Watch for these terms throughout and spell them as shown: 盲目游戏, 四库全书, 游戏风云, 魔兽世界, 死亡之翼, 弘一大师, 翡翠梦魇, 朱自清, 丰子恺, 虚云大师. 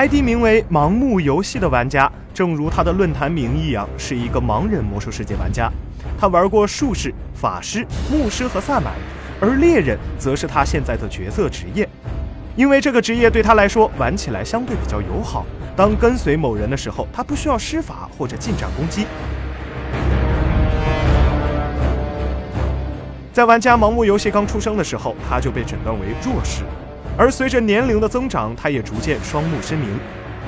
ID 名为盲目游戏的玩家，正如他的论坛名一样，是一个盲人魔兽世界玩家。他玩过术士、法师、牧师和萨满，而猎人则是他现在的角色职业。因为这个职业对他来说玩起来相对比较友好，当跟随某人的时候，他不需要施法或者近战攻击。在玩家盲目游戏刚出生的时候，他就被诊断为弱视，而随着年龄的增长，他也逐渐双目失明。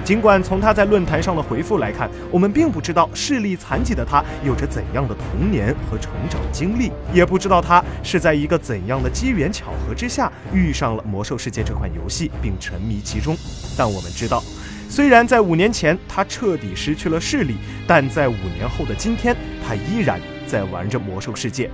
尽管从他在论坛上的回复来看，我们并不知道视力残疾的他有着怎样的童年和成长经历，也不知道他是在一个怎样的机缘巧合之下遇上了《魔兽世界》这款游戏并沉迷其中。但我们知道，虽然在5年前他彻底失去了视力，但在5年后的今天，他依然在玩着《魔兽世界》。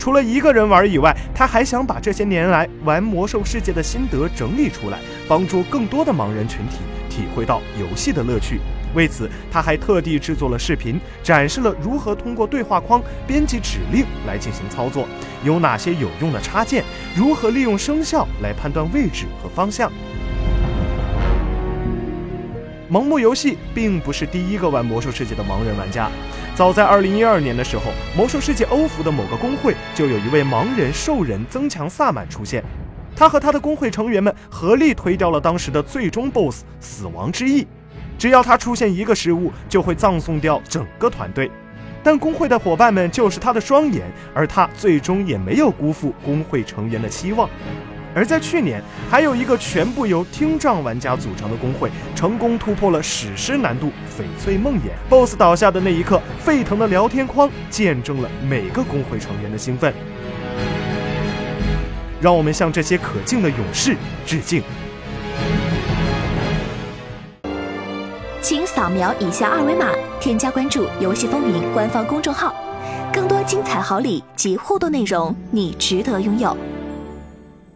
除了一个人玩以外，他还想把这些年来玩魔兽世界的心得整理出来，帮助更多的盲人群体体会到游戏的乐趣。为此，他还特地制作了视频，展示了如何通过对话框编辑指令来进行操作，有哪些有用的插件，如何利用声效来判断位置和方向。盲目游戏并不是第一个玩魔兽世界的盲人玩家，早在2012年的时候，魔兽世界欧服的某个公会就有一位盲人兽人增强萨满出现，他和他的公会成员们合力推掉了当时的最终 BOSS 死亡之翼，只要他出现一个失误，就会葬送掉整个团队。但公会的伙伴们就是他的双眼，而他最终也没有辜负公会成员的期望。而在去年，还有一个全部由听障玩家组成的公会成功突破了史诗难度翡翠梦魇 BOSS 倒下的那一刻，沸腾的聊天框见证了每个公会成员的兴奋。让我们向这些可敬的勇士致敬。请扫描以下二维码，添加关注游戏风云官方公众号，更多精彩好礼及互动内容你值得拥有。